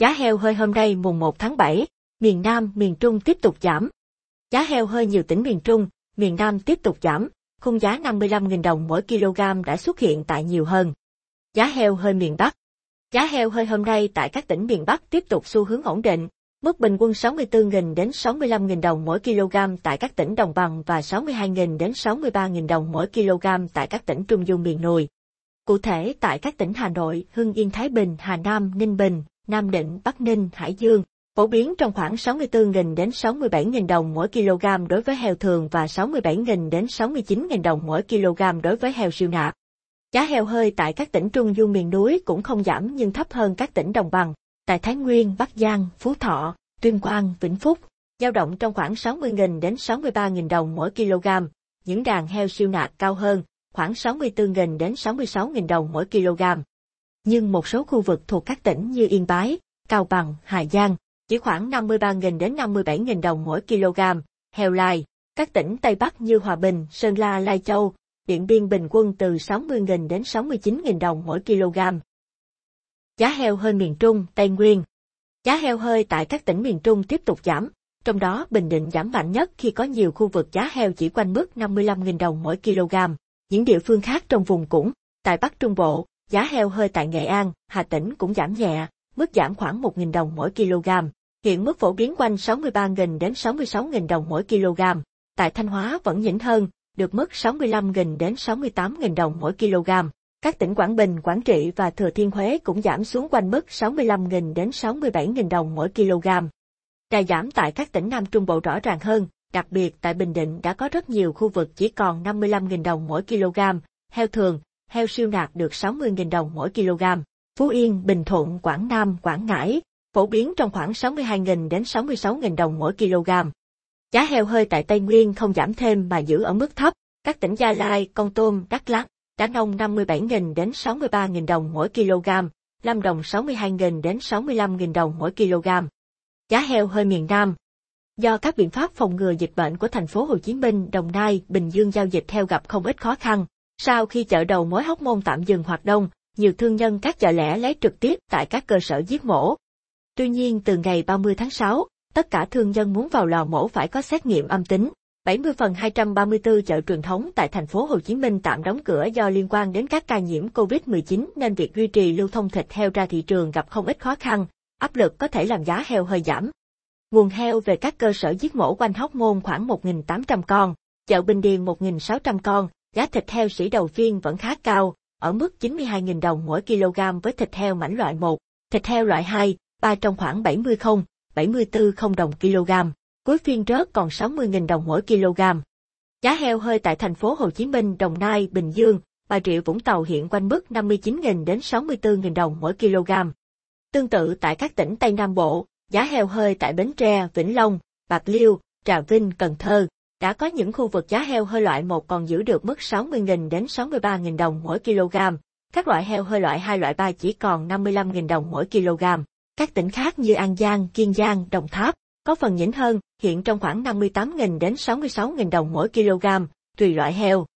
Giá heo hơi hôm nay mùng 1 tháng 7, miền Nam, miền Trung tiếp tục giảm. Giá heo hơi nhiều tỉnh miền Trung, miền Nam tiếp tục giảm, khung giá 55.000 đồng mỗi kg đã xuất hiện tại nhiều hơn. Giá heo hơi miền Bắc. Giá heo hơi hôm nay tại các tỉnh miền Bắc tiếp tục xu hướng ổn định, mức bình quân 64.000 đến 65.000 đồng mỗi kg tại các tỉnh đồng bằng và 62.000 đến 63.000 đồng mỗi kg tại các tỉnh trung du miền núi. Cụ thể tại các tỉnh Hà Nội, Hưng Yên, Thái Bình, Hà Nam, Ninh Bình, Nam Định, Bắc Ninh, Hải Dương, phổ biến trong khoảng 64.000 đến 67.000 đồng mỗi kg đối với heo thường và 67.000 đến 69.000 đồng mỗi kg đối với heo siêu nạc. Giá heo hơi tại các tỉnh trung du miền núi cũng không giảm nhưng thấp hơn các tỉnh đồng bằng, tại Thái Nguyên, Bắc Giang, Phú Thọ, Tuyên Quang, Vĩnh Phúc, dao động trong khoảng 60.000 đến 63.000 đồng mỗi kg, những đàn heo siêu nạc cao hơn, khoảng 64.000 đến 66.000 đồng mỗi kg. Nhưng một số khu vực thuộc các tỉnh như Yên Bái, Cao Bằng, Hà Giang, chỉ khoảng 53.000 đến 57.000 đồng mỗi kg, heo lai, các tỉnh Tây Bắc như Hòa Bình, Sơn La, Lai Châu, Điện Biên bình quân từ 60.000 đến 69.000 đồng mỗi kg. Giá heo hơi miền Trung, Tây Nguyên. Giá heo hơi tại các tỉnh miền Trung tiếp tục giảm, trong đó Bình Định giảm mạnh nhất khi có nhiều khu vực giá heo chỉ quanh mức 55.000 đồng mỗi kg. Những địa phương khác trong vùng cũng, tại Bắc Trung Bộ, giá heo hơi tại Nghệ An, Hà Tĩnh cũng giảm nhẹ, mức giảm khoảng 1.000 đồng mỗi kg, hiện mức phổ biến quanh 63.000 đến 66.000 đồng mỗi kg. Tại Thanh Hóa vẫn nhỉnh hơn, được mức 65.000 đến 68.000 đồng mỗi kg. Các tỉnh Quảng Bình, Quảng Trị và Thừa Thiên Huế cũng giảm xuống quanh mức 65.000 đến 67.000 đồng mỗi kg. Đà giảm tại các tỉnh Nam Trung Bộ rõ ràng hơn, đặc biệt tại Bình Định đã có rất nhiều khu vực chỉ còn 55.000 đồng mỗi kg, heo thường, heo siêu nạc được 60.000 đồng mỗi kg. Phú Yên, Bình Thuận, Quảng Nam, Quảng Ngãi, phổ biến trong khoảng 62.000 đến 66.000 đồng mỗi kg. Giá heo hơi tại Tây Nguyên không giảm thêm mà giữ ở mức thấp, các tỉnh Gia Lai, Kon Tum, Đắk Lắk, Đắk Nông 57.000 đến 63.000 đồng mỗi kg, Lâm Đồng 62.000 đến 65.000 đồng mỗi kg. Giá heo hơi miền Nam. Do các biện pháp phòng ngừa dịch bệnh của thành phố Hồ Chí Minh, Đồng Nai, Bình Dương giao dịch heo gặp không ít khó khăn, sau khi chợ đầu mối Hóc Môn tạm dừng hoạt động, nhiều thương nhân các chợ lẻ lấy trực tiếp tại các cơ sở giết mổ. Tuy nhiên từ ngày 30 tháng 6, tất cả thương nhân muốn vào lò mổ phải có xét nghiệm âm tính. 70/234 chợ truyền thống tại thành phố Hồ Chí Minh tạm đóng cửa do liên quan đến các ca nhiễm COVID-19 nên việc duy trì lưu thông thịt heo ra thị trường gặp không ít khó khăn, áp lực có thể làm giá heo hơi giảm. Nguồn heo về các cơ sở giết mổ quanh Hóc Môn khoảng 1.800 con, chợ Bình Điền 1.600 con, giá thịt heo sỉ đầu phiên vẫn khá cao, ở mức 92.000 đồng mỗi kg với thịt heo mảnh loại 1, thịt heo loại 2, 3 trong khoảng 70.000–74.000 đồng kg, cuối phiên rớt còn 60.000 đồng mỗi kg. Giá heo hơi tại thành phố Hồ Chí Minh, Đồng Nai, Bình Dương, Bà Rịa Vũng Tàu hiện quanh mức 59.000 đến 64.000 đồng mỗi kg. Tương tự tại các tỉnh Tây Nam Bộ, giá heo hơi tại Bến Tre, Vĩnh Long, Bạc Liêu, Trà Vinh, Cần Thơ, đã có những khu vực giá heo hơi loại 1 còn giữ được mức 60.000 đến 63.000 đồng mỗi kg. Các loại heo hơi loại 2, loại 3 chỉ còn 55.000 đồng mỗi kg. Các tỉnh khác như An Giang, Kiên Giang, Đồng Tháp có phần nhỉnh hơn, hiện trong khoảng 58.000 đến 66.000 đồng mỗi kg, tùy loại heo.